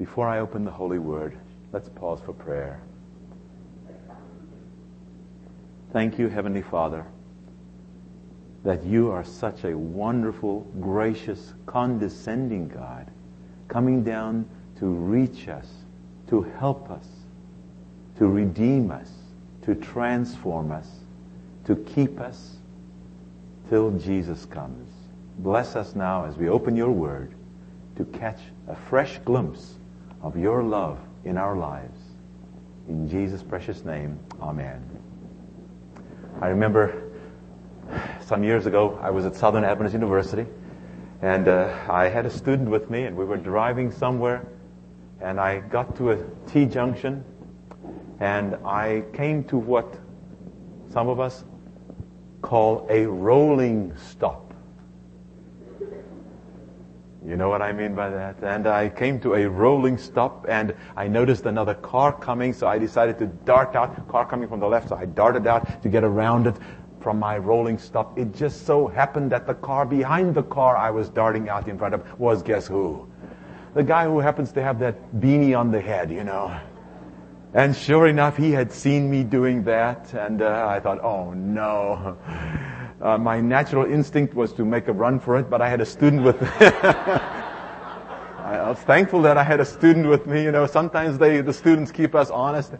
Before I open the Holy Word, let's pause for prayer. Thank you, Heavenly Father, that you are such a wonderful, gracious, condescending God, coming down to reach us, to help us, to redeem us, to transform us, to keep us till Jesus comes. Bless us now as we open your word to catch a fresh glimpse of your love in our lives. In Jesus' precious name, amen. I remember some years ago, I was at Southern Adventist University, and I had a student with me, and we were driving somewhere, and I got to a T-junction, and I came to what some of us call a rolling stop. You know what I mean by that? And I came to a rolling stop, and I noticed another car coming, so I decided to dart out. Car coming from the left, so I darted out to get around it. From my rolling stop, it just so happened that the car behind the car I was darting out in front of was, guess who? The guy who happens to have that beanie on the head, you know. And sure enough, he had seen me doing that, and I thought, oh no. My natural instinct was to make a run for it, but I had a student with me. I was thankful that I had a student with me, you know. Sometimes the students keep us honest.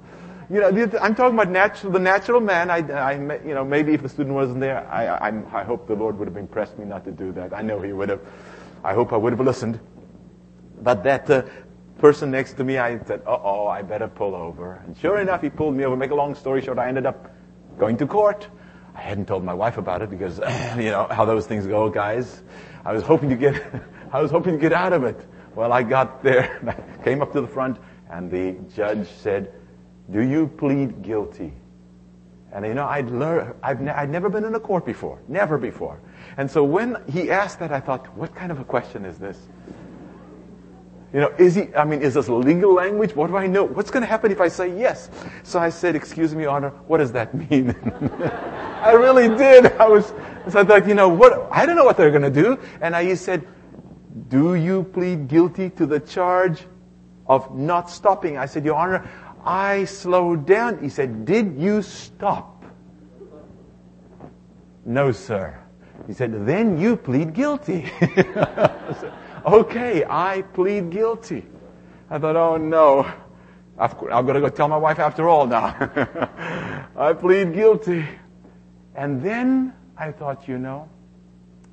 You know, I'm talking about the natural man. I maybe if the student wasn't there, I hope the Lord would have impressed me not to do that. I know he would have. I hope I would have listened. But that person next to me, I said, uh-oh, I better pull over. And sure enough, he pulled me over. Make a long story short, I ended up going to court. I hadn't told my wife about it because, you know, how those things go, guys. I was hoping to get out of it. Well, I got there, and I came up to the front, and the judge said, "Do you plead guilty?" And you know, I'd never been in a court before. Never before. And so when he asked that, I thought, what kind of a question is this? You know, is this legal language? What do I know? What's going to happen if I say yes? So I said, "Excuse me, Your Honor, what does that mean?" I really did. I thought, you know, what? I don't know what they're going to do. And he said, "Do you plead guilty to the charge of not stopping?" I said, "Your Honor, I slowed down." He said, "Did you stop?" "No, sir." He said, "Then you plead guilty." I said, "Okay, I plead guilty." I thought, oh no. I've got to go tell my wife after all now. I plead guilty. And then I thought, you know,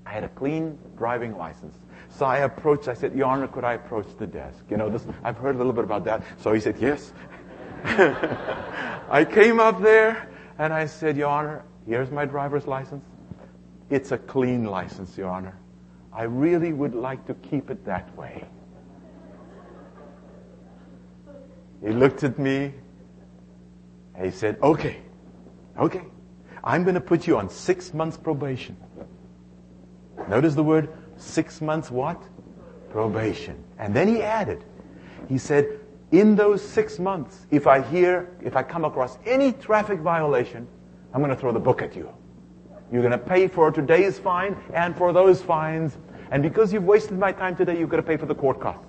I had a clean driving license. So I said, "Your Honor, could I approach the desk? You know, I've heard a little bit about that." So he said, "Yes." I came up there and I said, "Your Honor, here's my driver's license. It's a clean license, Your Honor. I really would like to keep it that way." He looked at me and he said, Okay, "I'm going to put you on 6 months probation." Notice the word 6 months what? Probation. And then he added, he said, "In those 6 months, if I come across any traffic violation, I'm going to throw the book at you. You're going to pay for today's fine and for those fines. And because you've wasted my time today, you've got to pay for the court costs."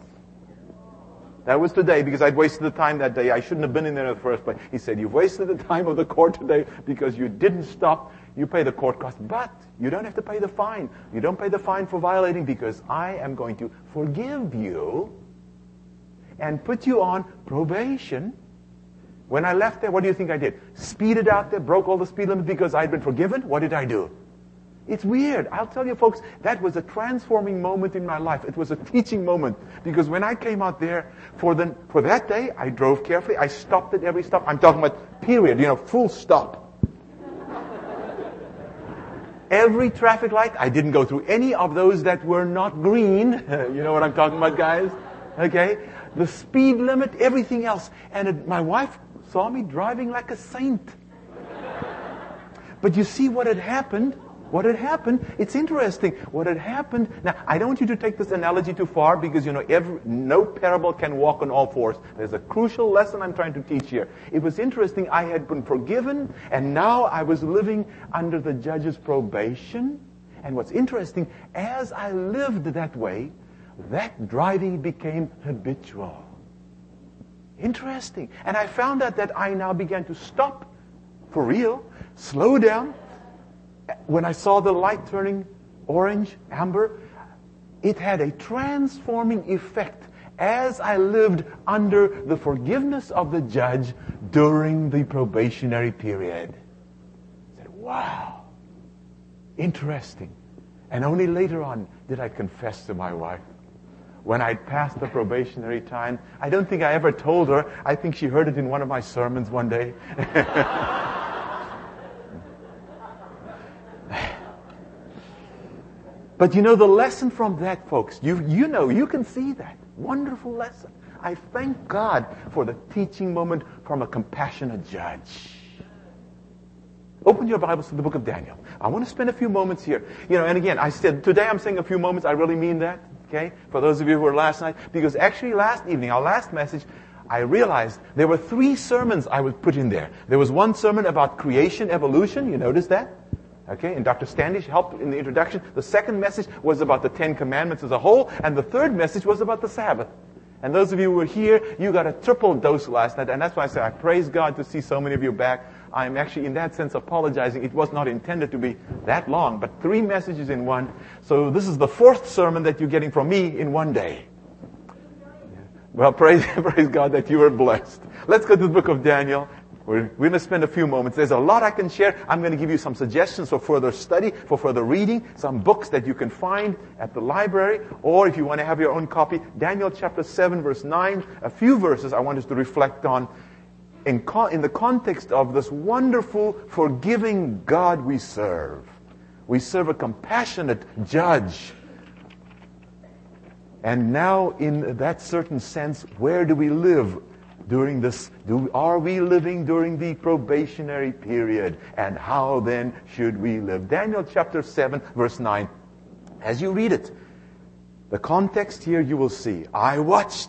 That was today, because I'd wasted the time that day. I shouldn't have been in there in the first place. He said, "You've wasted the time of the court today because you didn't stop. You pay the court costs, but you don't have to pay the fine. You don't pay the fine for violating because I am going to forgive you and put you on probation." When I left there, what do you think I did? Speeded out there, broke all the speed limit because I'd been forgiven? What did I do? It's weird. I'll tell you folks, that was a transforming moment in my life. It was a teaching moment. Because when I came out there, for that day, I drove carefully. I stopped at every stop. I'm talking about period, you know, full stop. Every traffic light, I didn't go through any of those that were not green. You know what I'm talking about, guys? Okay, the speed limit, everything else. And my wife saw me driving like a saint. But you see what had happened? It's interesting. Now, I don't want you to take this analogy too far because, you know, no parable can walk on all fours. There's a crucial lesson I'm trying to teach here. It was interesting. I had been forgiven, and now I was living under the judge's probation. And what's interesting, as I lived that way, that driving became habitual. Interesting. And I found out that I now began to stop, for real, slow down. When I saw the light turning orange, amber, it had a transforming effect as I lived under the forgiveness of the judge during the probationary period. I said, wow, interesting. And only later on did I confess to my wife. When I passed the probationary time, I don't think I ever told her. I think she heard it in one of my sermons one day. But you know the lesson from that, folks. You know, you can see that. Wonderful lesson. I thank God for the teaching moment from a compassionate judge. Open your Bibles to the book of Daniel. I want to spend a few moments here. You know, and again, I said, today I'm saying a few moments. I really mean that, okay? For those of you who were last night. Because actually last evening, our last message, I realized there were 3 sermons I would put in there. There was one sermon about creation, evolution. You noticed that? Okay, and Dr. Standish helped in the introduction. The second message was about the 10 Commandments as a whole, and the third message was about the Sabbath. And those of you who were here, you got a triple dose last night, and that's why I say I praise God to see so many of you back. I'm actually, in that sense, apologizing. It was not intended to be that long, but 3 messages in one. So this is the 4th sermon that you're getting from me in one day. Well, praise God that you were blessed. Let's go to the book of Daniel. We're going to spend a few moments. There's a lot I can share. I'm going to give you some suggestions for further study, for further reading, some books that you can find at the library, or if you want to have your own copy, Daniel chapter 7, verse 9, a few verses I want us to reflect on in the context of this wonderful, forgiving God we serve. We serve a compassionate judge. And now, in that certain sense, where do we live? During this, are we living during the probationary period? And how then should we live? Daniel chapter 7, verse 9. As you read it, the context here you will see. I watched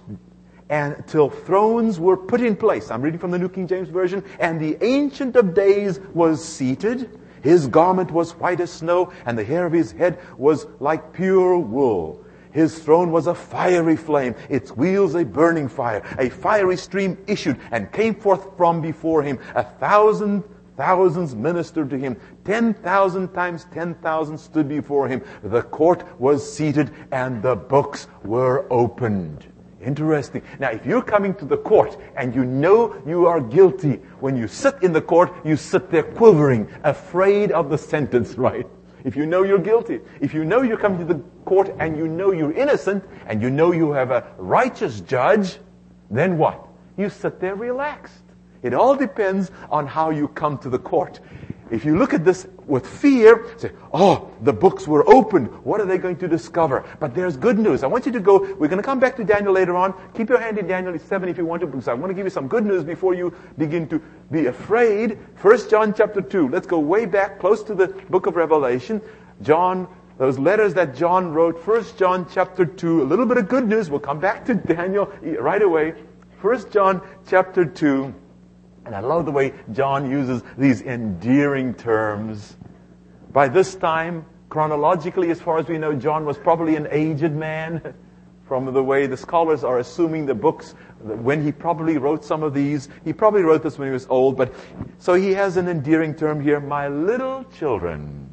until thrones were put in place. I'm reading from the New King James Version. And the Ancient of Days was seated. His garment was white as snow, and the hair of his head was like pure wool. His throne was a fiery flame, its wheels a burning fire. A fiery stream issued and came forth from before him. 1,000 thousands ministered to him. 10,000 times 10,000 stood before him. The court was seated and the books were opened. Interesting. Now, if you're coming to the court and you know you are guilty, when you sit in the court, you sit there quivering, afraid of the sentence, right? If you know you're guilty, if you know you're coming to the court and you know you're innocent and you know you have a righteous judge, then what? You sit there relaxed. It all depends on how you come to the court. If you look at this with fear, say, oh, the books were opened. What are they going to discover? But there's good news. I want you to go. We're going to come back to Daniel later on. Keep your hand in Daniel 7 if you want to, because I want to give you some good news before you begin to be afraid. 1 John chapter 2. Let's go way back, close to the book of Revelation. John, those letters that John wrote. 1 John chapter 2. A little bit of good news. We'll come back to Daniel right away. 1 John chapter 2. And I love the way John uses these endearing terms. By this time, chronologically, as far as we know, John was probably an aged man. From the way the scholars are assuming the books, when he probably wrote some of these, he probably wrote this when he was old. But so he has an endearing term here, my little children.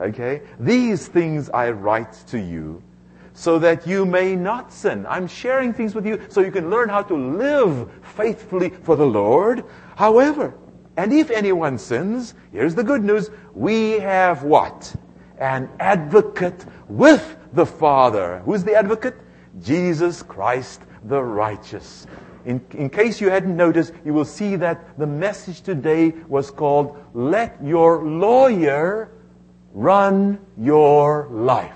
Okay, these things I write to you, so that you may not sin. I'm sharing things with you so you can learn how to live faithfully for the Lord. However, and if anyone sins, here's the good news, we have what? An advocate with the Father. Who's the advocate? Jesus Christ the righteous. In case you hadn't noticed, you will see that the message today was called, Let Your Lawyer Run Your Life.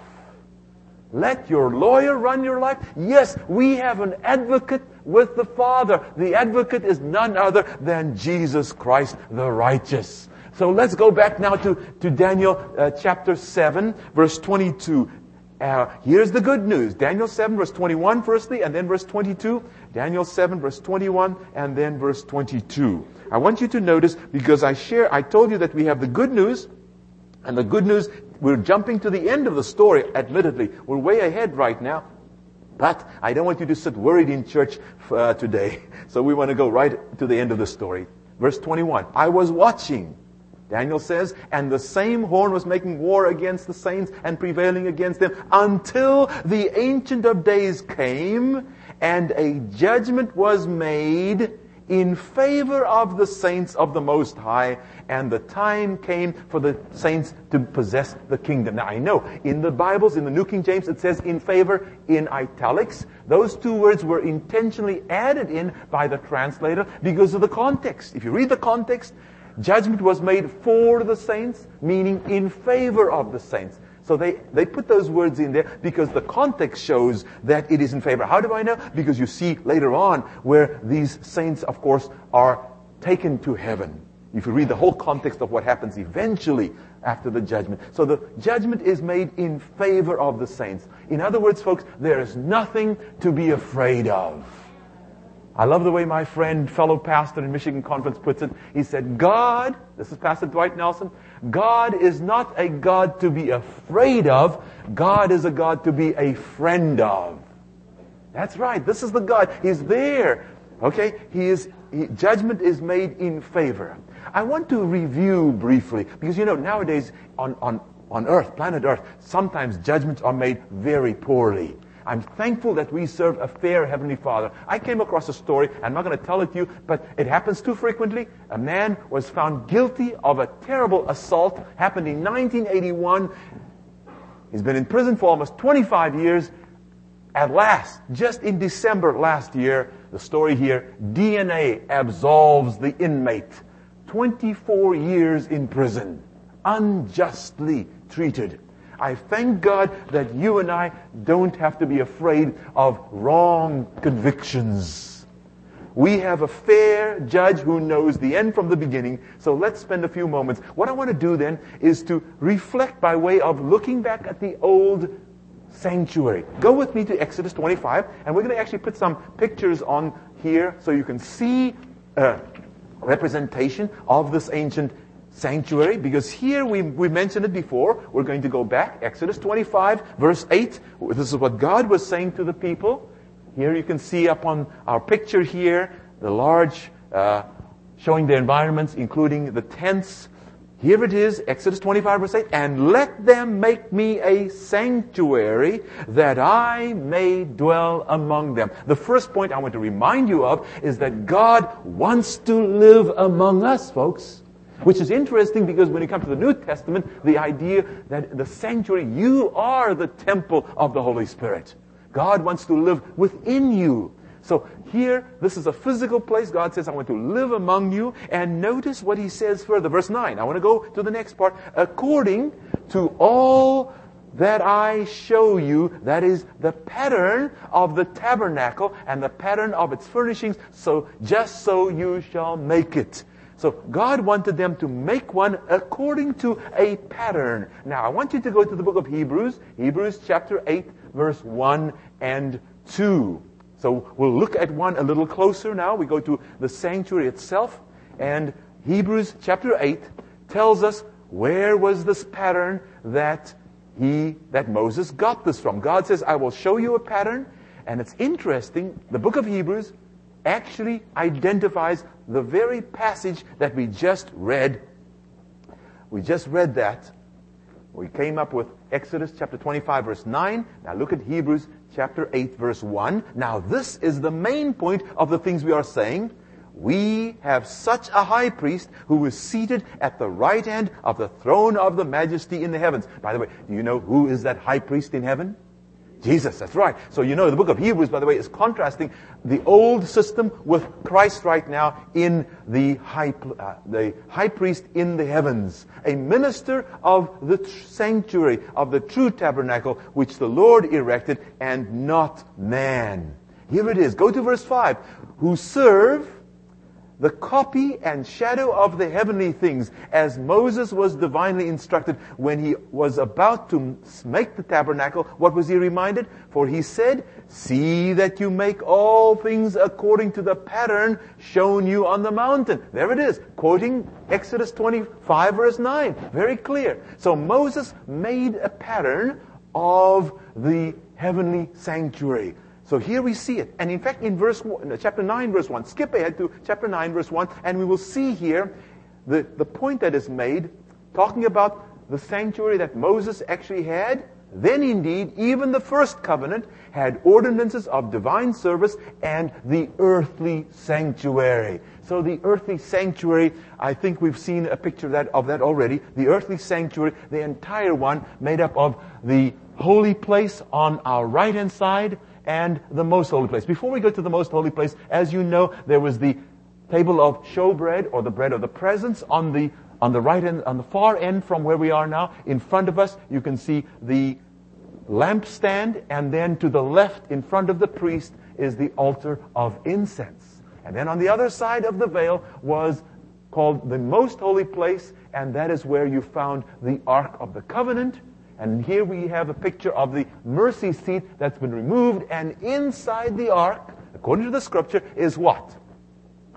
Let your lawyer run your life. Yes, we have an advocate with the Father. The advocate is none other than Jesus Christ, the righteous. So let's go back now to Daniel chapter 7, verse 22. Here's the good news. Daniel 7, verse 21, firstly, and then verse 22. Daniel 7, verse 21, and then verse 22. I want you to notice, because I told you that we have the good news, and the good news, we're jumping to the end of the story, admittedly. We're way ahead right now. But I don't want you to sit worried in church today. So we want to go right to the end of the story. Verse 21, I was watching, Daniel says, and the same horn was making war against the saints and prevailing against them until the Ancient of Days came and a judgment was made in favor of the saints of the Most High, and the time came for the saints to possess the kingdom. Now I know, in the Bibles, in the New King James, it says in favor in italics. Those two words were intentionally added in by the translator because of the context. If you read the context, judgment was made for the saints, meaning in favor of the saints. So they put those words in there because the context shows that it is in favor. How do I know? Because you see later on where these saints, of course, are taken to heaven. If you read the whole context of what happens eventually after the judgment. So the judgment is made in favor of the saints. In other words, folks, there is nothing to be afraid of. I love the way my friend, fellow pastor in Michigan Conference puts it. He said, God, this is Pastor Dwight Nelson, God is not a God to be afraid of. God is a God to be a friend of. That's right. This is the God. He's there. Okay? Judgment is made in favor. I want to review briefly, because you know, nowadays on Earth, planet Earth, sometimes judgments are made very poorly. I'm thankful that we serve a fair Heavenly Father. I came across a story, I'm not going to tell it to you, but it happens too frequently. A man was found guilty of a terrible assault, happened in 1981. He's been in prison for almost 25 years. At last, just in December last year, the story here, DNA absolves the inmate. 24 years in prison, unjustly treated. I thank God that you and I don't have to be afraid of wrong convictions. We have a fair judge who knows the end from the beginning, so let's spend a few moments. What I want to do then is to reflect by way of looking back at the old sanctuary. Go with me to Exodus 25, and we're going to actually put some pictures on here so you can see a representation of this ancient sanctuary, because here we mentioned it before. We're going to go back. Exodus 25, verse 8. This is what God was saying to the people. Here you can see upon our picture here, the large, showing the environments, including the tents. Here it is, Exodus 25, verse 8. And let them make me a sanctuary that I may dwell among them. The first point I want to remind you of is that God wants to live among us, folks. Which is interesting because when you come to the New Testament, the idea that the sanctuary, you are the temple of the Holy Spirit. God wants to live within you. So here, this is a physical place. God says, I want to live among you. And notice what he says further. Verse 9. I want to go to the next part. According to all that I show you, that is the pattern of the tabernacle and the pattern of its furnishings, so just so you shall make it. So God wanted them to make one according to a pattern. Now I want you to go to the book of Hebrews, Hebrews chapter 8, verse 1 and 2. So we'll look at one a little closer now. We go to the sanctuary itself, and Hebrews chapter 8 tells us where was this pattern that Moses got this from. God says, I will show you a pattern. And it's interesting, the book of Hebrews actually identifies the very passage that we just read. We just read that. We came up with Exodus chapter 25, verse 9. Now look at Hebrews chapter 8, verse 1. Now this is the main point of the things we are saying. We have such a high priest who is seated at the right hand of the throne of the majesty in the heavens. By the way, do you know who is that high priest in heaven? Jesus, that's right. So you know the book of Hebrews, by the way, is contrasting the old system with Christ right now in the high priest in the heavens. A minister of the sanctuary, of the true tabernacle, which the Lord erected, and not man. Here it is. Go to verse 5. Who serve the copy and shadow of the heavenly things, as Moses was divinely instructed when he was about to make the tabernacle. What was he reminded? For he said, see that you make all things according to the pattern shown you on the mountain. There it is, quoting Exodus 25, verse 9. Very clear. So Moses made a pattern of the heavenly sanctuary. So here we see it. And in fact, in chapter 9, verse 1, skip ahead to chapter 9, verse 1, and we will see here the point that is made, talking about the sanctuary that Moses actually had. Then indeed, even the first covenant had ordinances of divine service and the earthly sanctuary. So the earthly sanctuary, I think we've seen a picture of that already. The earthly sanctuary, the entire one, made up of the holy place on our right-hand side and the most holy place. Before we go to the most holy place, as you know, there was the table of showbread, or the bread of the presence, on the right end, on the far end from where we are now. In front of us, you can see the lampstand, and then to the left, in front of the priest, is the altar of incense. And then on the other side of the veil was called the most holy place, and that is where you found the Ark of the Covenant. And here we have a picture of the mercy seat that's been removed, and inside the Ark, according to the Scripture, is what?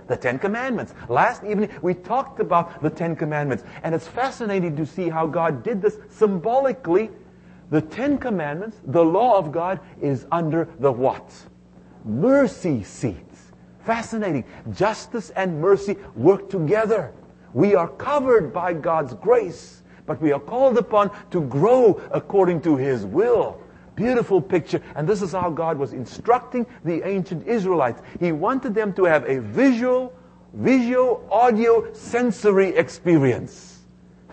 The Ten Commandments. Last evening we talked about the Ten Commandments, and it's fascinating to see how God did this symbolically. The Ten Commandments, the law of God, is under the what? Mercy seat. Fascinating. Justice and mercy work together. We are covered by God's grace, but we are called upon to grow according to His will. Beautiful picture. And this is how God was instructing the ancient Israelites. He wanted them to have a visual, audio, sensory experience.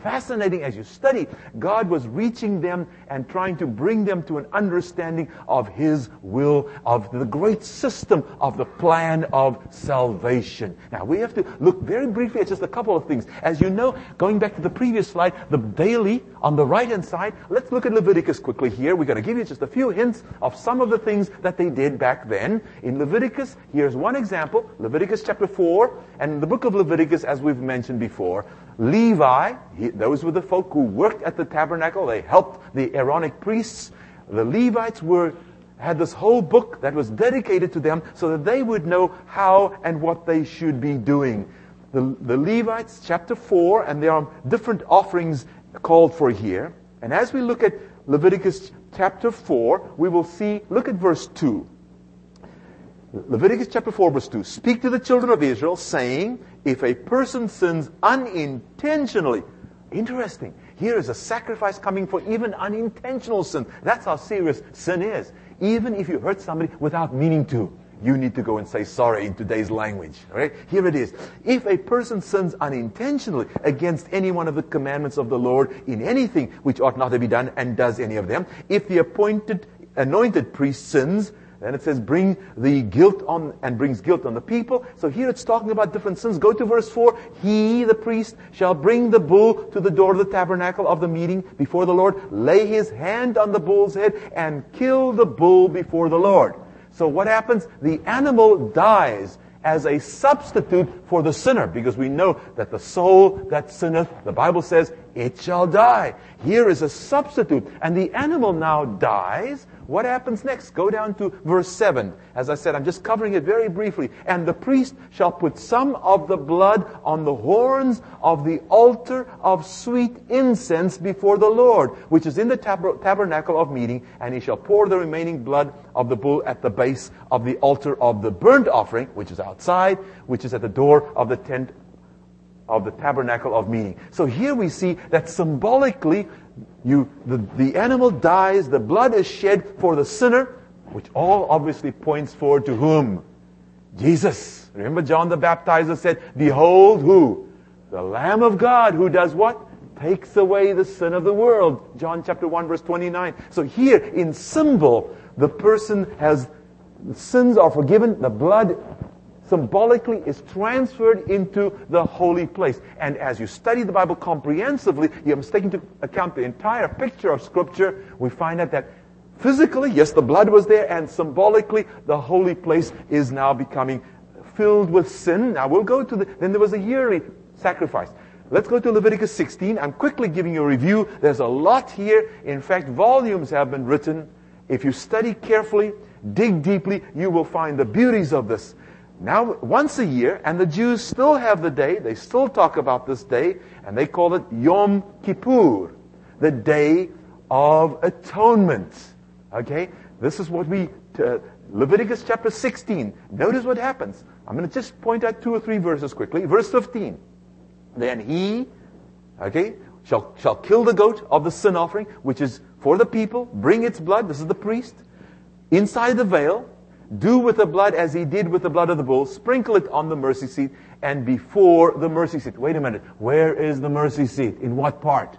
Fascinating as you study. God was reaching them and trying to bring them to an understanding of His will, of the great system, of the plan of salvation. Now we have to look very briefly at just a couple of things. As you know, going back to the previous slide, the daily on the right-hand side, let's look at Leviticus quickly here. We're going to give you just a few hints of some of the things that they did back then. In Leviticus, here's one example, Leviticus chapter 4, and in the book of Leviticus, as we've mentioned before, Levi, those were the folk who worked at the tabernacle. They helped the Aaronic priests. The Levites had this whole book that was dedicated to them so that they would know how and what they should be doing. The Levites, chapter 4, and there are different offerings called for here. And as we look at Leviticus chapter 4, we will see, look at verse 2. Leviticus chapter 4, verse 2. Speak to the children of Israel, saying, if a person sins unintentionally, interesting. Here is a sacrifice coming for even unintentional sin. That's how serious sin is. Even if you hurt somebody without meaning to, you need to go and say sorry in today's language. Right? Here it is. If a person sins unintentionally against any one of the commandments of the Lord in anything which ought not to be done, and does any of them, if the anointed priest sins, and it says, brings guilt on the people. So here it's talking about different sins. Go to verse 4. He, the priest, shall bring the bull to the door of the tabernacle of the meeting before the Lord, lay his hand on the bull's head, and kill the bull before the Lord. So what happens? The animal dies as a substitute for the sinner, because we know that the soul that sinneth, the Bible says, it shall die. Here is a substitute, and the animal now dies. What happens next? Go down to verse 7. As I said, I'm just covering it very briefly. And the priest shall put some of the blood on the horns of the altar of sweet incense before the Lord, which is in the tabernacle of meeting, and he shall pour the remaining blood of the bull at the base of the altar of the burnt offering, which is outside, which is at the door of the tent of the tabernacle of meeting. So here we see that symbolically, the animal dies, the blood is shed for the sinner, which all obviously points forward to whom? Jesus. Remember John the Baptizer said, behold who? The Lamb of God, who does what? Takes away the sin of the world. John chapter 1 verse 29. So here in symbol, the person has, sins are forgiven, the blood symbolically is transferred into the holy place. And as you study the Bible comprehensively, you must take into account the entire picture of Scripture. We find out that physically, yes, the blood was there, and symbolically, the holy place is now becoming filled with sin. Now we'll go to then there was a yearly sacrifice. Let's go to Leviticus 16. I'm quickly giving you a review. There's a lot here. In fact, volumes have been written. If you study carefully, dig deeply, you will find the beauties of this. Now, once a year, and the Jews still have the day, they still talk about this day, and they call it Yom Kippur, the Day of Atonement. Okay? This is what we Leviticus chapter 16. Notice what happens. I'm going to just point out 2 or 3 verses quickly. Verse 15. Then he, shall kill the goat of the sin offering, which is for the people. Bring its blood. This is the priest. Inside the veil. Do with the blood as he did with the blood of the bull. Sprinkle it on the mercy seat and before the mercy seat. Wait a minute. Where is the mercy seat? In what part?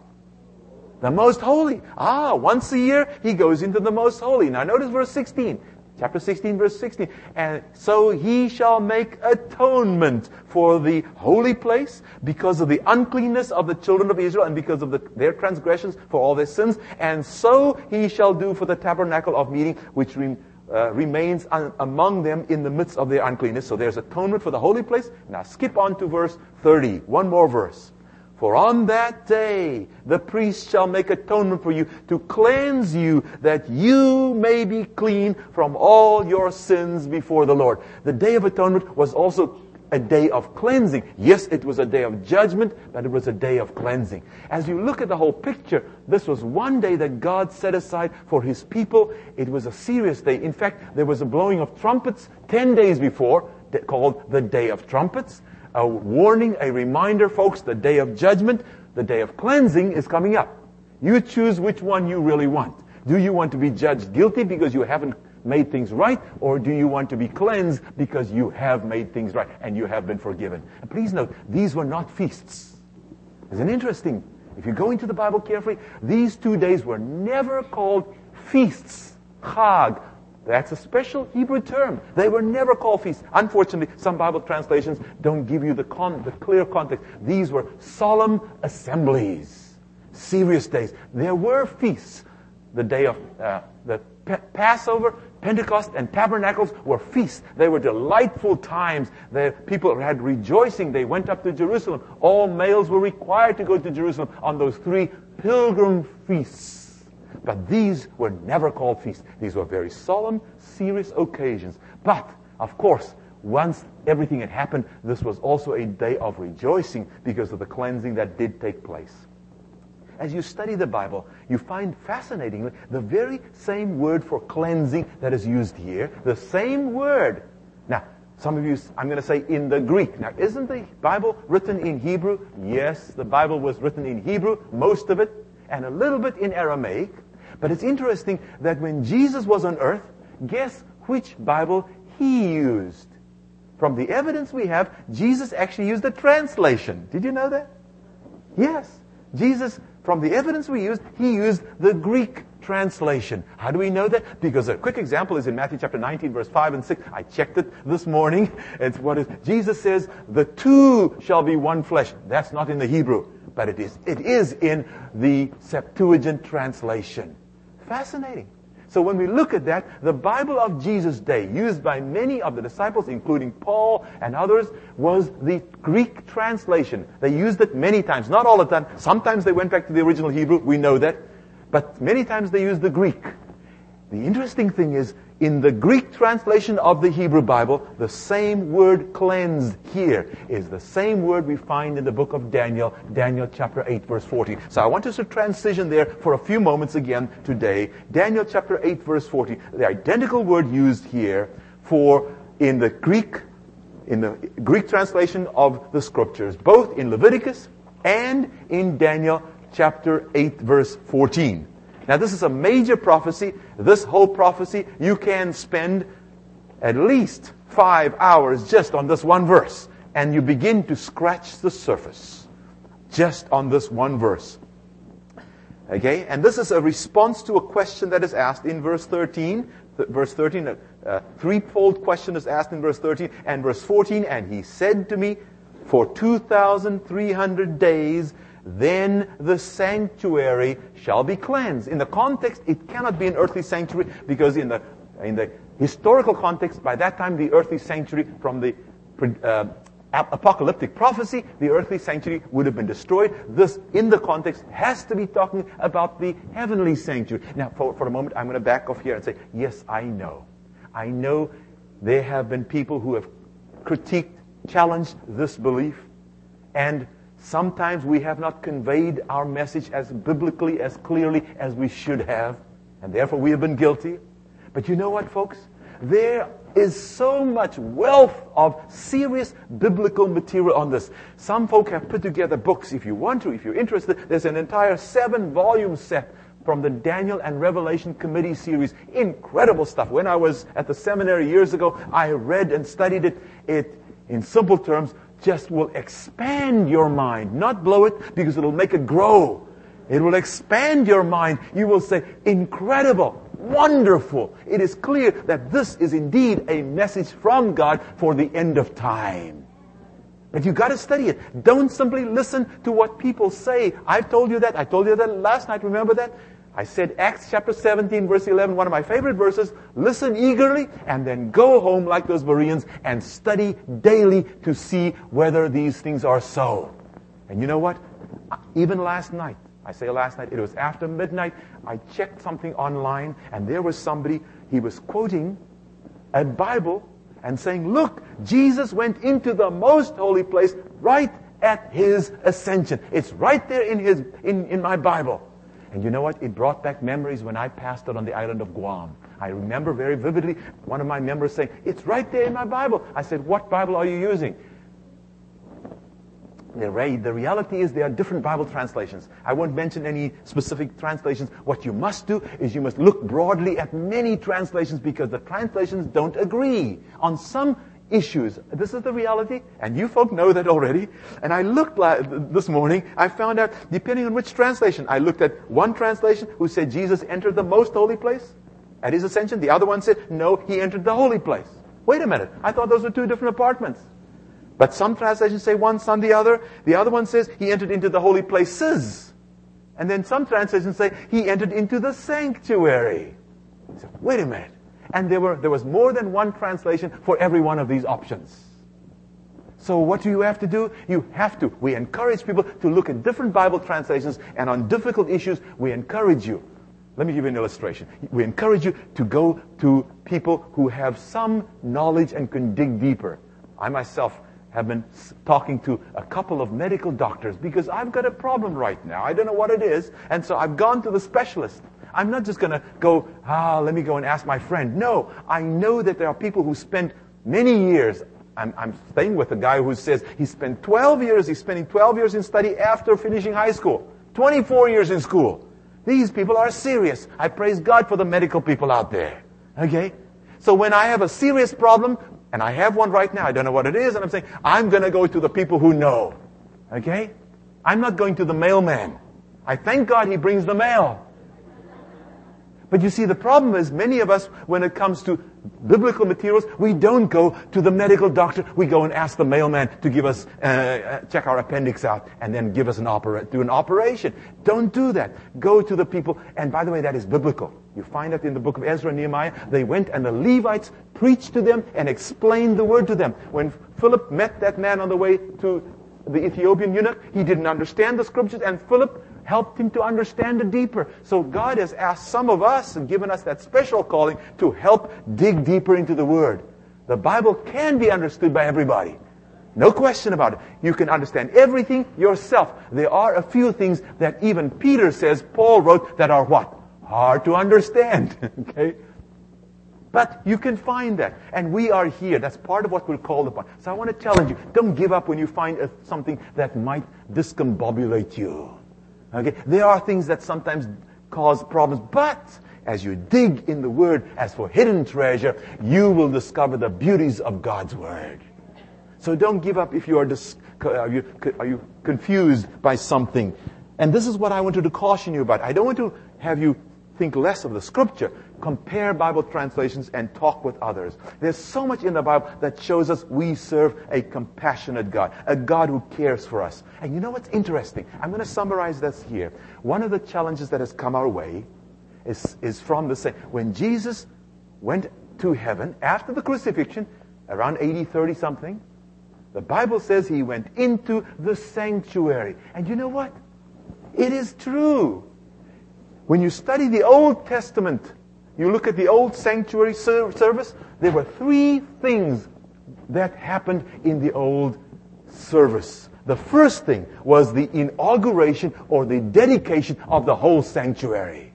The most holy. Once a year he goes into the most holy. Now notice verse 16. Chapter 16, verse 16. And so he shall make atonement for the holy place because of the uncleanness of the children of Israel and because of their transgressions for all their sins. And so he shall do for the tabernacle of meeting, which remains among them in the midst of their uncleanness. So there's atonement for the holy place. Now skip on to verse 30. One more verse. For on that day the priest shall make atonement for you to cleanse you, that you may be clean from all your sins before the Lord. The Day of Atonement was also a day of cleansing. Yes, it was a day of judgment, but it was a day of cleansing. As you look at the whole picture, this was one day that God set aside for His people. It was a serious day. In fact, there was a blowing of trumpets 10 days before, called the Day of Trumpets. A warning, a reminder, folks, the Day of Judgment, the Day of Cleansing is coming up. You choose which one you really want. Do you want to be judged guilty because you haven't made things right, or do you want to be cleansed because you have made things right and you have been forgiven? And please note, these were not feasts. It's an interesting, if you go into the Bible carefully, these 2 days were never called feasts. Chag. That's a special Hebrew term. They were never called feasts. Unfortunately, some Bible translations don't give you the clear context. These were solemn assemblies. Serious days. There were feasts. The day of the Passover, Pentecost, and Tabernacles were feasts. They were delightful times. The people had rejoicing. They went up to Jerusalem. All males were required to go to Jerusalem on those 3 pilgrim feasts. But these were never called feasts. These were very solemn, serious occasions. But, of course, once everything had happened, this was also a day of rejoicing because of the cleansing that did take place. As you study the Bible, you find fascinatingly the very same word for cleansing that is used here. The same word. Now, some of you, I'm going to say in the Greek. Now, isn't the Bible written in Hebrew? Yes, the Bible was written in Hebrew, most of it, and a little bit in Aramaic. But it's interesting that when Jesus was on earth, guess which Bible he used? From the evidence we have, Jesus actually used a translation. Did you know that? Yes. Jesus, from the evidence we used, he used the Greek translation. How do we know that? Because a quick example is in Matthew chapter 19, verse 5 and 6. I checked it this morning. It's Jesus says, the two shall be one flesh. That's not in the Hebrew, but it is in the Septuagint translation. Fascinating. So when we look at that, the Bible of Jesus' day, used by many of the disciples, including Paul and others, was the Greek translation. They used it many times, not all the time. Sometimes they went back to the original Hebrew, we know that. But many times they used the Greek. The interesting thing is, in the Greek translation of the Hebrew Bible, the same word cleansed here is the same word we find in the book of Daniel, Daniel chapter 8, verse 40. So I want us to transition there for a few moments again today. Daniel chapter 8, verse 40, the identical word used here for in the Greek translation of the Scriptures, both in Leviticus and in Daniel chapter 8, verse 14. Now, this is a major prophecy. This whole prophecy, you can spend at least 5 hours just on this one verse. And you begin to scratch the surface just on this one verse. Okay? And this is a response to a question that is asked in verse 13. A threefold question is asked in verse 13 and verse 14. And he said to me, for 2,300 days, then the sanctuary shall be cleansed. In the context, it cannot be an earthly sanctuary, because in the historical context, by that time, the earthly sanctuary from the apocalyptic prophecy, the earthly sanctuary would have been destroyed. This, in the context, has to be talking about the heavenly sanctuary. Now, for a moment, I'm going to back off here and say, yes, I know there have been people who have critiqued, challenged this belief, and sometimes we have not conveyed our message as biblically, as clearly as we should have, and therefore we have been guilty. But you know what, folks? There is so much wealth of serious biblical material on this. Some folk have put together books. If you want to, if you're interested, there's an entire 7-volume set from the Daniel and Revelation Committee series. Incredible stuff. When I was at the seminary years ago, I read and studied it. It, in simple terms, just will expand your mind. Not blow it, because it'll make it grow. It will expand your mind. You will say, incredible, wonderful. It is clear that this is indeed a message from God for the end of time. But you've got to study it. Don't simply listen to what people say. I've told you that. I told you that last night. Remember that? I said Acts chapter 17, verse 11, one of my favorite verses. Listen eagerly and then go home like those Bereans and study daily to see whether these things are so. And you know what? Even last night, I say last night, it was after midnight, I checked something online and there was somebody, he was quoting a Bible and saying, look, Jesus went into the most holy place right at His ascension. It's right there in my Bible. And you know what? It brought back memories when I passed out on the island of Guam. I remember very vividly one of my members saying, it's right there in my Bible. I said, what Bible are you using? The reality is there are different Bible translations. I won't mention any specific translations. What you must do is you must look broadly at many translations because the translations don't agree on some issues. This is the reality, and you folk know that already. And I looked this morning, I found out, depending on which translation, I looked at one translation who said Jesus entered the most holy place at His ascension. The other one said, no, He entered the holy place. Wait a minute, I thought those were two different apartments. But some translations say one, some the other. The other one says, He entered into the holy places. And then some translations say, He entered into the sanctuary. So, wait a minute. And there was more than one translation for every one of these options. So what do you have to do? We encourage people to look at different Bible translations, and on difficult issues, we encourage you. Let me give you an illustration. We encourage you to go to people who have some knowledge and can dig deeper. I myself have been talking to a couple of medical doctors because I've got a problem right now. I don't know what it is. And so I've gone to the specialist. I'm not just going to go, let me go and ask my friend. No, I know that there are people who spent many years. I'm staying with a guy who says he spent 12 years. He's spending 12 years in study after finishing high school. 24 years in school. These people are serious. I praise God for the medical people out there. Okay? So when I have a serious problem, and I have one right now, I don't know what it is, and I'm saying, I'm going to go to the people who know. Okay? I'm not going to the mailman. I thank God he brings the mail. But you see, the problem is many of us, when it comes to biblical materials, we don't go to the medical doctor. We go and ask the mailman to give us, check our appendix out and then give us do an operation. Don't do that. Go to the people. And by the way, that is biblical. You find it in the book of Ezra and Nehemiah. They went and the Levites preached to them and explained the word to them. When Philip met that man on the way to the Ethiopian eunuch, he didn't understand the scriptures, and Philip helped him to understand it deeper. So God has asked some of us and given us that special calling to help dig deeper into the Word. The Bible can be understood by everybody. No question about it. You can understand everything yourself. There are a few things that even Peter says, Paul wrote, that are what? Hard to understand. Okay? But you can find that. And we are here. That's part of what we're called upon. So I want to challenge you. Don't give up when you find something that might discombobulate you. Okay, there are things that sometimes cause problems, but as you dig in the Word, as for hidden treasure, you will discover the beauties of God's Word. So don't give up if you are are you confused by something. And this is what I wanted to caution you about. I don't want to have you think less of the Scripture. Compare Bible translations and talk with others. There's so much in the Bible that shows us we serve a compassionate God, a God who cares for us. And you know what's interesting? I'm going to summarize this here. One of the challenges that has come our way is from the saying, when Jesus went to heaven after the crucifixion, around 30 something, the Bible says He went into the sanctuary. And you know what? It is true. When you study the Old Testament, you look at the old sanctuary service, there were three things that happened in the old service. The first thing was the inauguration or the dedication of the whole sanctuary.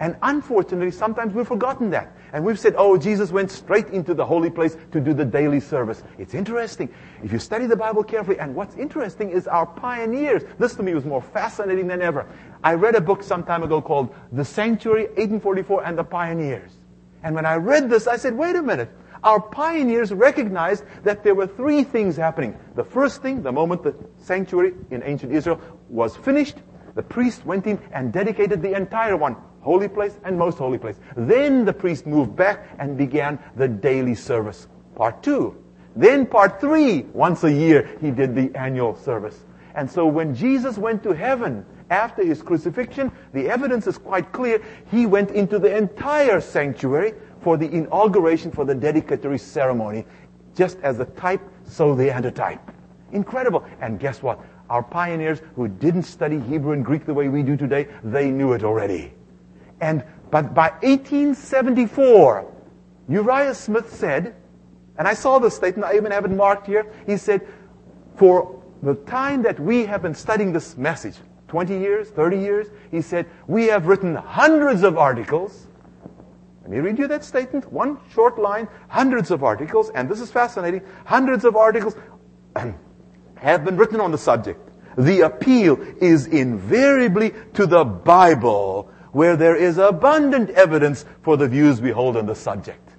And unfortunately, sometimes we've forgotten that. And we've said, oh, Jesus went straight into the holy place to do the daily service. It's interesting. If you study the Bible carefully, and what's interesting is our pioneers. This to me was more fascinating than ever. I read a book some time ago called The Sanctuary, 1844, and the Pioneers. And when I read this, I said, wait a minute. Our pioneers recognized that there were three things happening. The first thing, the moment the sanctuary in ancient Israel was finished, the priest went in and dedicated the entire one, holy place and most holy place. Then the priest moved back and began the daily service, part two. Then part three, once a year, he did the annual service. And so when Jesus went to heaven after his crucifixion, the evidence is quite clear. He went into the entire sanctuary for the inauguration, for the dedicatory ceremony. Just as the type, so the antitype. Incredible. And guess what? Our pioneers who didn't study Hebrew and Greek the way we do today, they knew it already. But by 1874, Uriah Smith said, and I saw this statement, I even have it marked here, he said, for the time that we have been studying this message, 20 years, 30 years, he said, we have written hundreds of articles. Let me read you that statement, one short line, hundreds of articles, and this is fascinating, hundreds of articles have been written on the subject. The appeal is invariably to the Bible, where there is abundant evidence for the views we hold on the subject.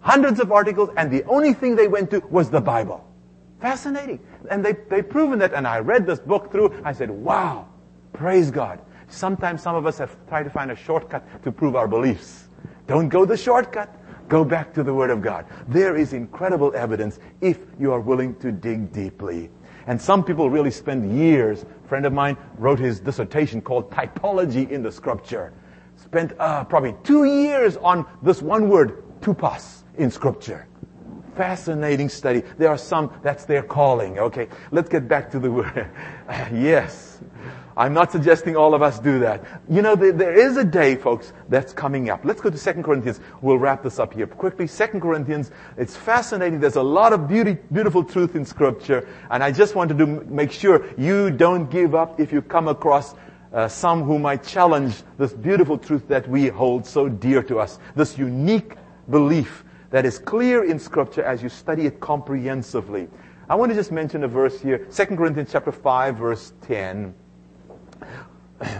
Hundreds of articles, and the only thing they went to was the Bible. Fascinating. And they've proven that. And I read this book through. I said, wow, praise God. Sometimes some of us have tried to find a shortcut to prove our beliefs. Don't go the shortcut. Go back to the Word of God. There is incredible evidence if you are willing to dig deeply. And some people really spend years. A friend of mine wrote his dissertation called Typology in the Scripture. Spent probably 2 years on this one word, Tupos, in Scripture. Fascinating study. There are some, that's their calling. Okay, let's get back to the word. Yes, I'm not suggesting all of us do that. You know, there is a day, folks, that's coming up. Let's go to 2 Corinthians. We'll wrap this up here quickly. 2 Corinthians, it's fascinating. There's a lot of beautiful truth in Scripture. And I just want to make sure you don't give up if you come across some who might challenge this beautiful truth that we hold so dear to us, this unique belief that is clear in Scripture as you study it comprehensively. I want to just mention a verse here, 2 Corinthians chapter 5, verse 10.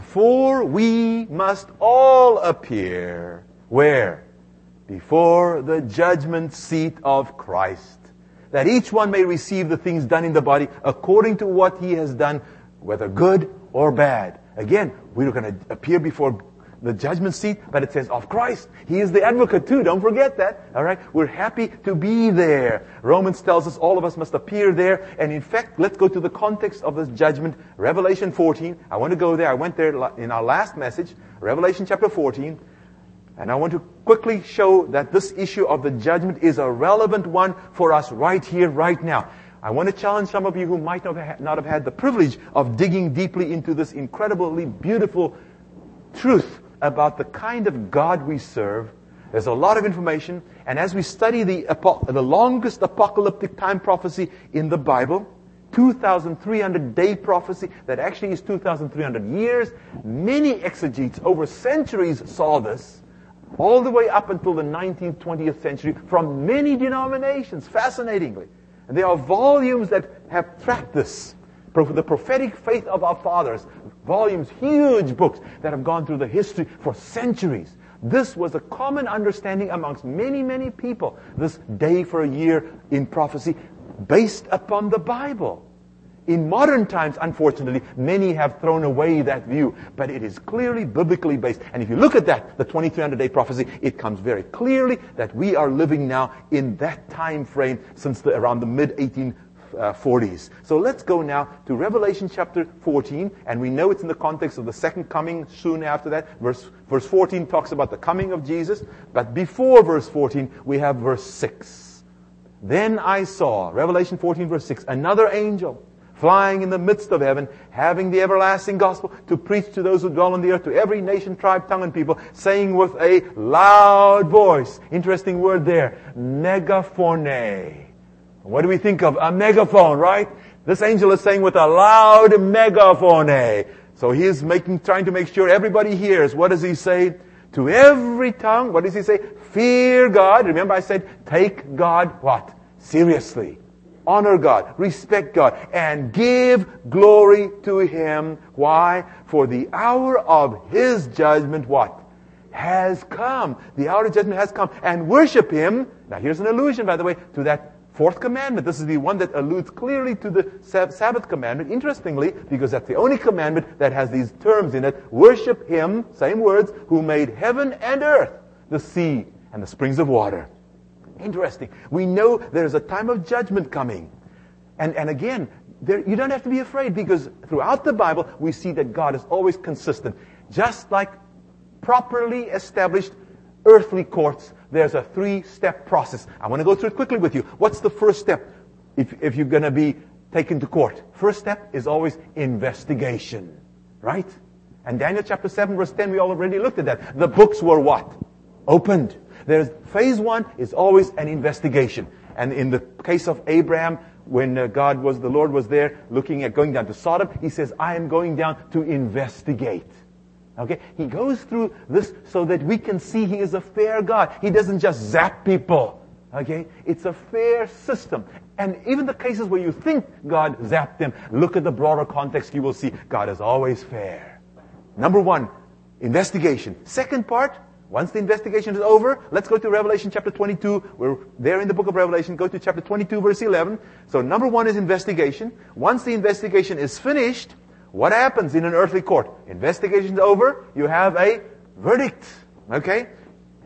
For we must all appear, where? Before the judgment seat of Christ, that each one may receive the things done in the body according to what he has done, whether good or bad. Again, we're going to appear before the judgment seat, but it says of Christ. He is the advocate too. Don't forget that. All right. We're happy to be there. Romans tells us all of us must appear there. And in fact, let's go to the context of this judgment. Revelation 14. I want to go there. I went there in our last message. Revelation chapter 14. And I want to quickly show that this issue of the judgment is a relevant one for us right here, right now. I want to challenge some of you who might not have had the privilege of digging deeply into this incredibly beautiful truth about the kind of God we serve. There's a lot of information. And as we study the longest apocalyptic time prophecy in the Bible, 2,300-day prophecy that actually is 2,300 years, many exegetes over centuries saw this, all the way up until the 19th, 20th century, from many denominations, fascinatingly. And there are volumes that have tracked this. The prophetic faith of our fathers, volumes, huge books that have gone through the history for centuries. This was a common understanding amongst many, many people, this day for a year in prophecy based upon the Bible. In modern times, unfortunately, many have thrown away that view, but it is clearly biblically based. And if you look at that, the 2300-day prophecy, it comes very clearly that we are living now in that time frame since around the mid-1840s. So let's go now to Revelation chapter 14, and we know it's in the context of the second coming soon after that. Verse 14 talks about the coming of Jesus, but before verse 14 we have verse 6. Then I saw, Revelation 14 verse 6, another angel flying in the midst of heaven, having the everlasting gospel to preach to those who dwell on the earth, to every nation, tribe, tongue, and people, saying with a loud voice, interesting word there, megaphone. What do we think of? A megaphone, right? This angel is saying with a loud megaphone. So he is trying to make sure everybody hears. What does he say? To every tongue, what does he say? Fear God. Remember I said, take God what? Seriously. Honor God, respect God, and give glory to Him. Why? For the hour of His judgment, what? Has come. The hour of judgment has come. And worship Him. Now here's an allusion, by the way, to that fourth commandment. This is the one that alludes clearly to the Sabbath commandment, interestingly, because that's the only commandment that has these terms in it. Worship Him, same words, who made heaven and earth, the sea, and the springs of water. Interesting. We know there's a time of judgment coming. And again, there, you don't have to be afraid, because throughout the Bible we see that God is always consistent. Just like properly established earthly courts, there's a three-step process. I want to go through it quickly with you. What's the first step if you're going to be taken to court? First step is always investigation, right? And Daniel chapter 7 verse 10, we already looked at that. The books were what? Opened. There's phase one is always an investigation. And in the case of Abraham, when the Lord was there looking at going down to Sodom, He says, I am going down to investigate. Okay? He goes through this so that we can see He is a fair God. He doesn't just zap people. Okay? It's a fair system. And even the cases where you think God zapped them, look at the broader context, you will see God is always fair. Number one, investigation. Second part, once the investigation is over, let's go to Revelation chapter 22. We're there in the book of Revelation. Go to chapter 22, verse 11. So number one is investigation. Once the investigation is finished, what happens in an earthly court? Investigation's over. You have a verdict. Okay?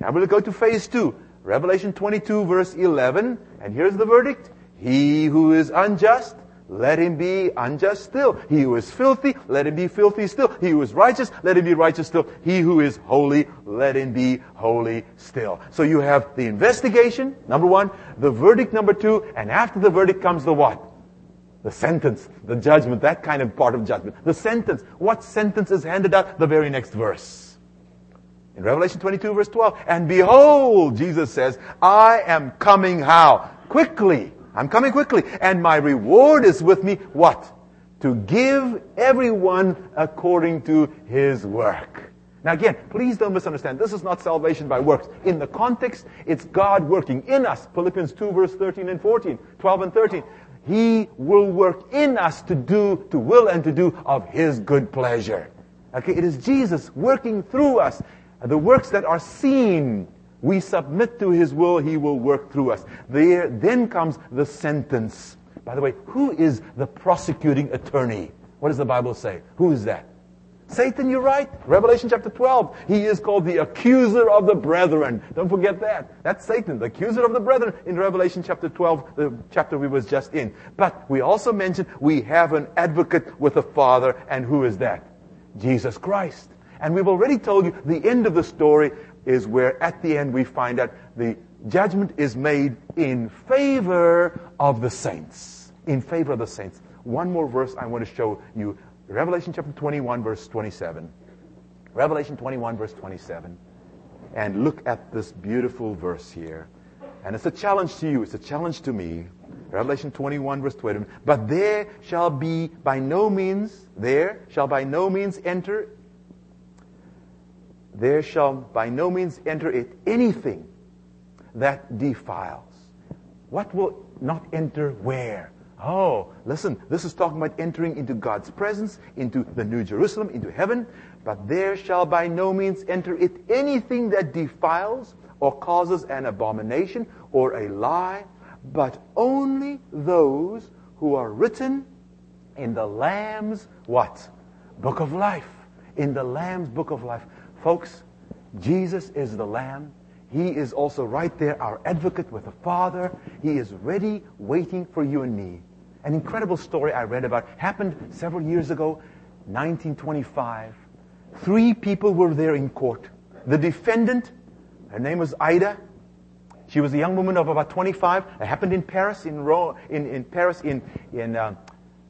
Now we'll go to phase two. Revelation 22, verse 11. And here's the verdict. He who is unjust, let him be unjust still. He who is filthy, let him be filthy still. He who is righteous, let him be righteous still. He who is holy, let him be holy still. So you have the investigation, number one, the verdict, number two, and after the verdict comes the what? The sentence, the judgment, that kind of part of judgment. The sentence. What sentence is handed out? The very next verse. In Revelation 22, verse 12, and behold, Jesus says, I am coming how? Quickly. I'm coming quickly, and my reward is with me, what? To give everyone according to his work. Now again, please don't misunderstand. This is not salvation by works. In the context, it's God working in us. Philippians 2, verse 13 and 14, 12 and 13. He will work in us to will and to do of his good pleasure. Okay, it is Jesus working through us. The works that are seen, we submit to His will, He will work through us. There then comes the sentence. By the way, who is the prosecuting attorney? What does the Bible say? Who is that? Satan, you're right. Revelation chapter 12. He is called the accuser of the brethren. Don't forget that. That's Satan, the accuser of the brethren in Revelation chapter 12, the chapter we was just in. But we also mentioned we have an advocate with the Father, and who is that? Jesus Christ. And we've already told you the end of the story is where at the end we find that the judgment is made in favor of the saints. In favor of the saints. One more verse I want to show you. Revelation chapter 21 verse 27. Revelation 21 verse 27. And look at this beautiful verse here. And it's a challenge to you. It's a challenge to me. Revelation 21 verse 20. But there shall by no means enter it anything that defiles. What will not enter where? Oh, listen, this is talking about entering into God's presence, into the New Jerusalem, into heaven. But there shall by no means enter it anything that defiles or causes an abomination or a lie, but only those who are written in the Lamb's, what? Book of life. In the Lamb's book of life. Folks, Jesus is the Lamb. He is also right there, our advocate with the Father. He is ready, waiting for you and me. An incredible story I read about happened several years ago, 1925. Three people were there in court. The defendant, her name was Ida. She was a young woman of about 25. It happened in Paris,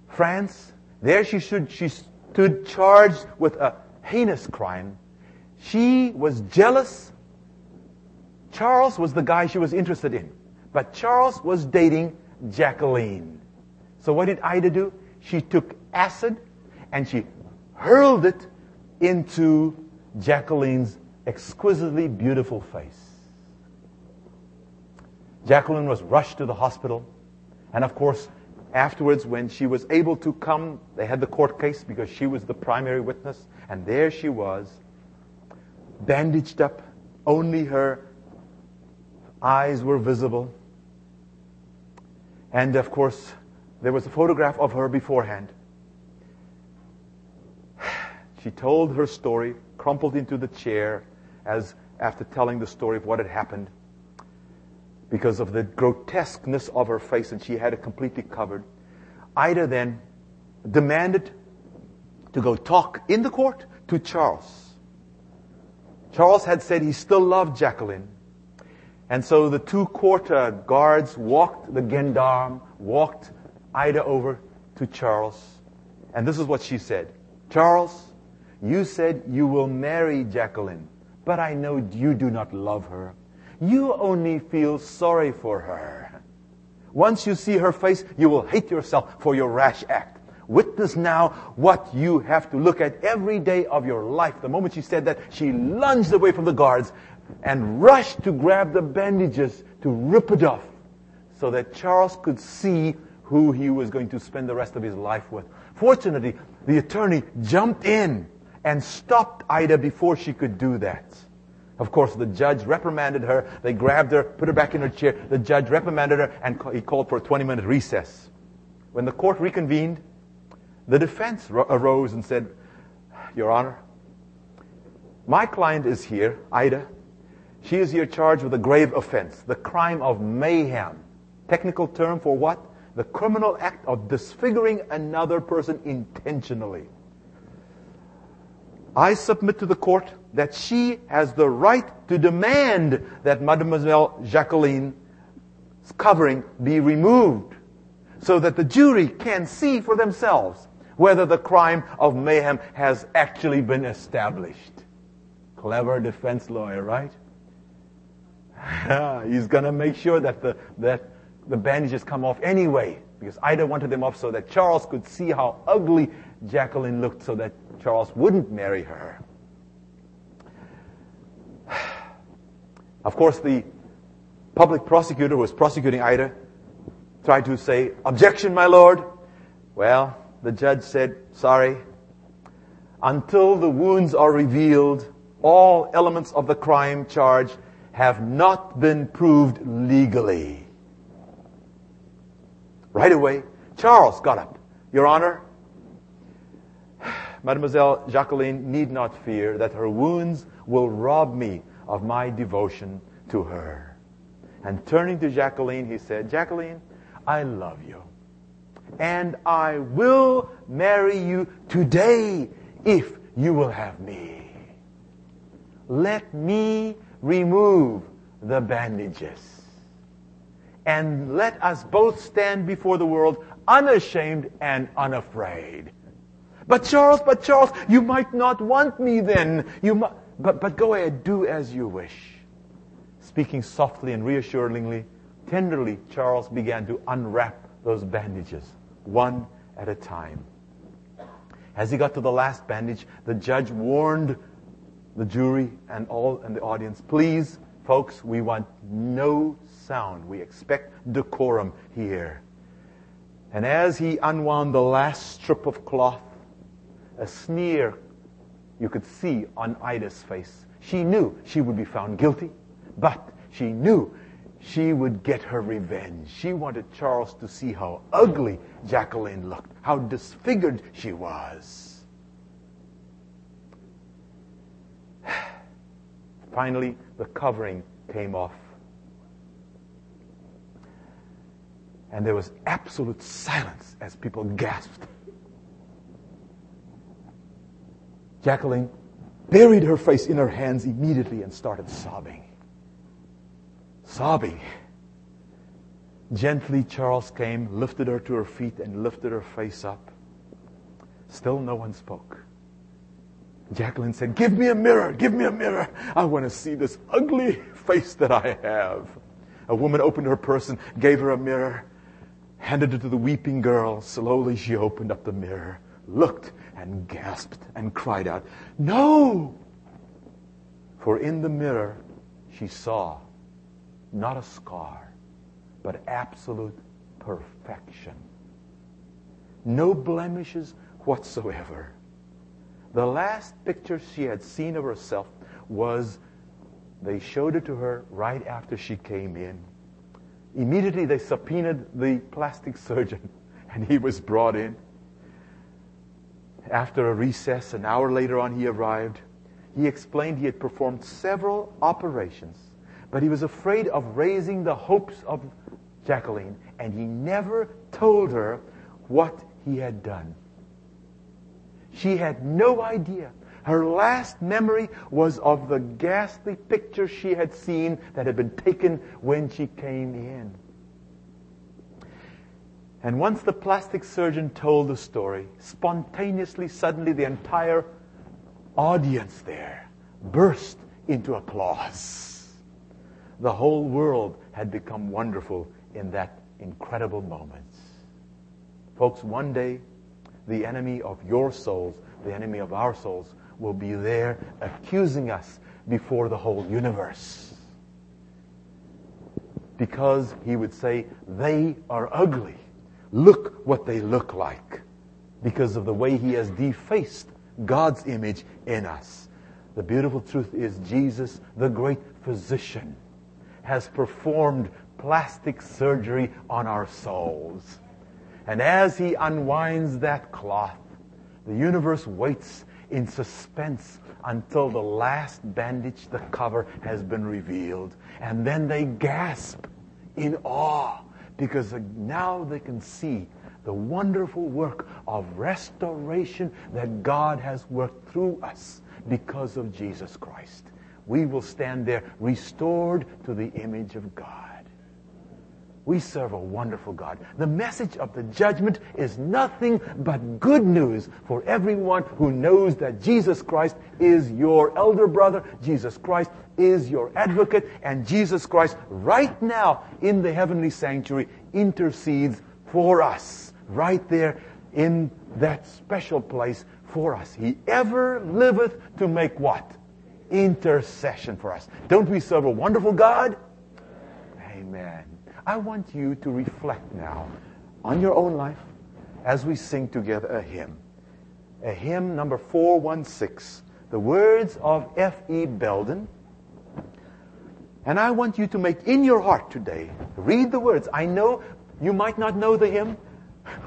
France. There she stood charged with a heinous crime. She was jealous. Charles was the guy she was interested in. But Charles was dating Jacqueline. So what did Ida do? She took acid and she hurled it into Jacqueline's exquisitely beautiful face. Jacqueline was rushed to the hospital. And of course, afterwards, when she was able to come, they had the court case because she was the primary witness. And there she was, bandaged up. Only her eyes were visible. And of course, there was a photograph of her beforehand. She told her story, crumpled into the chair, as after telling the story of what had happened, because of the grotesqueness of her face, and she had it completely covered. Ida then demanded to go talk in the court to Charles. Charles had said he still loved Jacqueline. And so the two court guards walked, the gendarme walked Ida over to Charles. And this is what she said. Charles, you said you will marry Jacqueline, but I know you do not love her. You only feel sorry for her. Once you see her face, you will hate yourself for your rash act. Witness now what you have to look at every day of your life. The moment she said that, she lunged away from the guards and rushed to grab the bandages to rip it off so that Charles could see who he was going to spend the rest of his life with. Fortunately, the attorney jumped in and stopped Ida before she could do that. Of course, the judge reprimanded her. They grabbed her, put her back in her chair. The judge reprimanded her, and he called for a 20-minute recess. When the court reconvened, the defense arose and said, Your Honor, my client is here, Ida. She is here charged with a grave offense, the crime of mayhem. Technical term for what? The criminal act of disfiguring another person intentionally. I submit to the court that she has the right to demand that Mademoiselle Jacqueline's covering be removed so that the jury can see for themselves whether the crime of mayhem has actually been established. Clever defense lawyer, right? He's going to make sure that the bandages come off anyway, because Ida wanted them off so that Charles could see how ugly Jacqueline looked, so that Charles wouldn't marry her. Of course, the public prosecutor who was prosecuting Ida tried to say, Objection, my lord. Well, the judge said, Sorry. Until the wounds are revealed, all elements of the crime charge have not been proved legally. Right away, Charles got up. Your Honor, Mademoiselle Jacqueline need not fear that her wounds will rob me of my devotion to her. And turning to Jacqueline, he said, Jacqueline, I love you. And I will marry you today if you will have me. Let me remove the bandages. And let us both stand before the world unashamed and unafraid. But Charles, you might not want me then. But go ahead, do as you wish. Speaking softly and reassuringly, tenderly, Charles began to unwrap those bandages, one at a time. As he got to the last bandage, the judge warned the jury and the audience, Please, folks, we want no sound. We expect decorum here. And as he unwound the last strip of cloth, a sneer you could see on Ida's face. She knew she would be found guilty, but she knew she would get her revenge. She wanted Charles to see how ugly Jacqueline looked, how disfigured she was. Finally, the covering came off. And there was absolute silence as people gasped. Jacqueline buried her face in her hands immediately and started sobbing. Gently, Charles came, lifted her to her feet, and lifted her face up. Still no one spoke. Jacqueline said, Give me a mirror. I want to see this ugly face that I have. A woman opened her purse and gave her a mirror, handed it to the weeping girl. Slowly she opened up the mirror, looked, and gasped and cried out, No! For in the mirror she saw not a scar, but absolute perfection. No blemishes whatsoever. The last picture she had seen of herself was, they showed it to her right after she came in. Immediately they subpoenaed the plastic surgeon, and he was brought in. After a recess, an hour later on, he arrived. He explained he had performed several operations, but he was afraid of raising the hopes of Jacqueline, and he never told her what he had done. She had no idea. Her last memory was of the ghastly picture she had seen that had been taken when she came in. And once the plastic surgeon told the story, spontaneously, suddenly, the entire audience there burst into applause. The whole world had become wonderful in that incredible moment. Folks, one day, the enemy of your souls, the enemy of our souls, will be there accusing us before the whole universe. Because he would say, they are ugly. Look what they look like. Because of the way he has defaced God's image in us. The beautiful truth is Jesus, the great physician, has performed plastic surgery on our souls. And as he unwinds that cloth, the universe waits in suspense until the last bandage, the cover, has been revealed. And then they gasp in awe because now they can see the wonderful work of restoration that God has worked through us because of Jesus Christ. We will stand there restored to the image of God. We serve a wonderful God. The message of the judgment is nothing but good news for everyone who knows that Jesus Christ is your elder brother, Jesus Christ is your advocate, and Jesus Christ right now in the heavenly sanctuary intercedes for us, right there in that special place for us. He ever liveth to make what? Intercession for us. Don't we serve a wonderful God? Amen. I want you to reflect now on your own life as we sing together a hymn. A hymn number 416, the words of F.E. Belden. And I want you to make in your heart today, read the words. I know you might not know the hymn.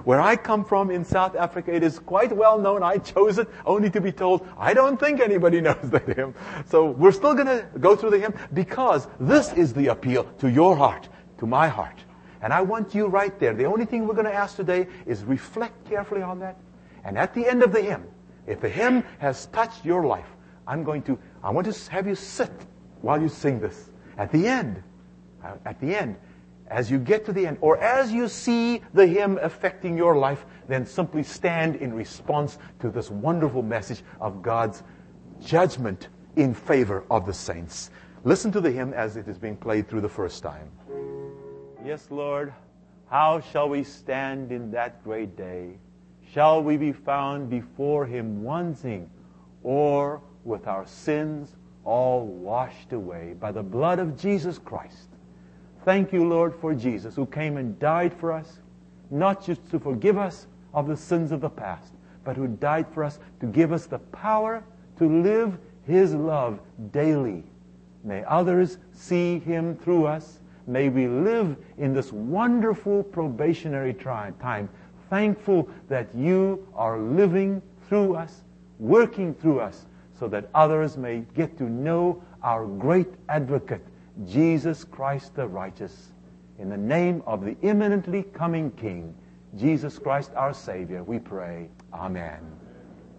Where I come from in South Africa, it is quite well known. I chose it only to be told, I don't think anybody knows the hymn. So we're still going to go through the hymn because this is the appeal to your heart, to my heart. And I want you right there. The only thing we're going to ask today is reflect carefully on that. And at the end of the hymn, if the hymn has touched your life, I want to have you sit while you sing this. At the end, as you get to the end, or as you see the hymn affecting your life, then simply stand in response to this wonderful message of God's judgment in favor of the saints. Listen to the hymn as it is being played through the first time. Yes, Lord, how shall we stand in that great day? Shall we be found before him wanting, or with our sins all washed away by the blood of Jesus Christ? Thank you, Lord, for Jesus, who came and died for us, not just to forgive us of the sins of the past, but who died for us to give us the power to live his love daily. May others see him through us. May we live in this wonderful probationary time, thankful that you are living through us, working through us, so that others may get to know our great advocate, Jesus Christ the righteous. In the name of the imminently coming King, Jesus Christ our Savior, we pray. Amen.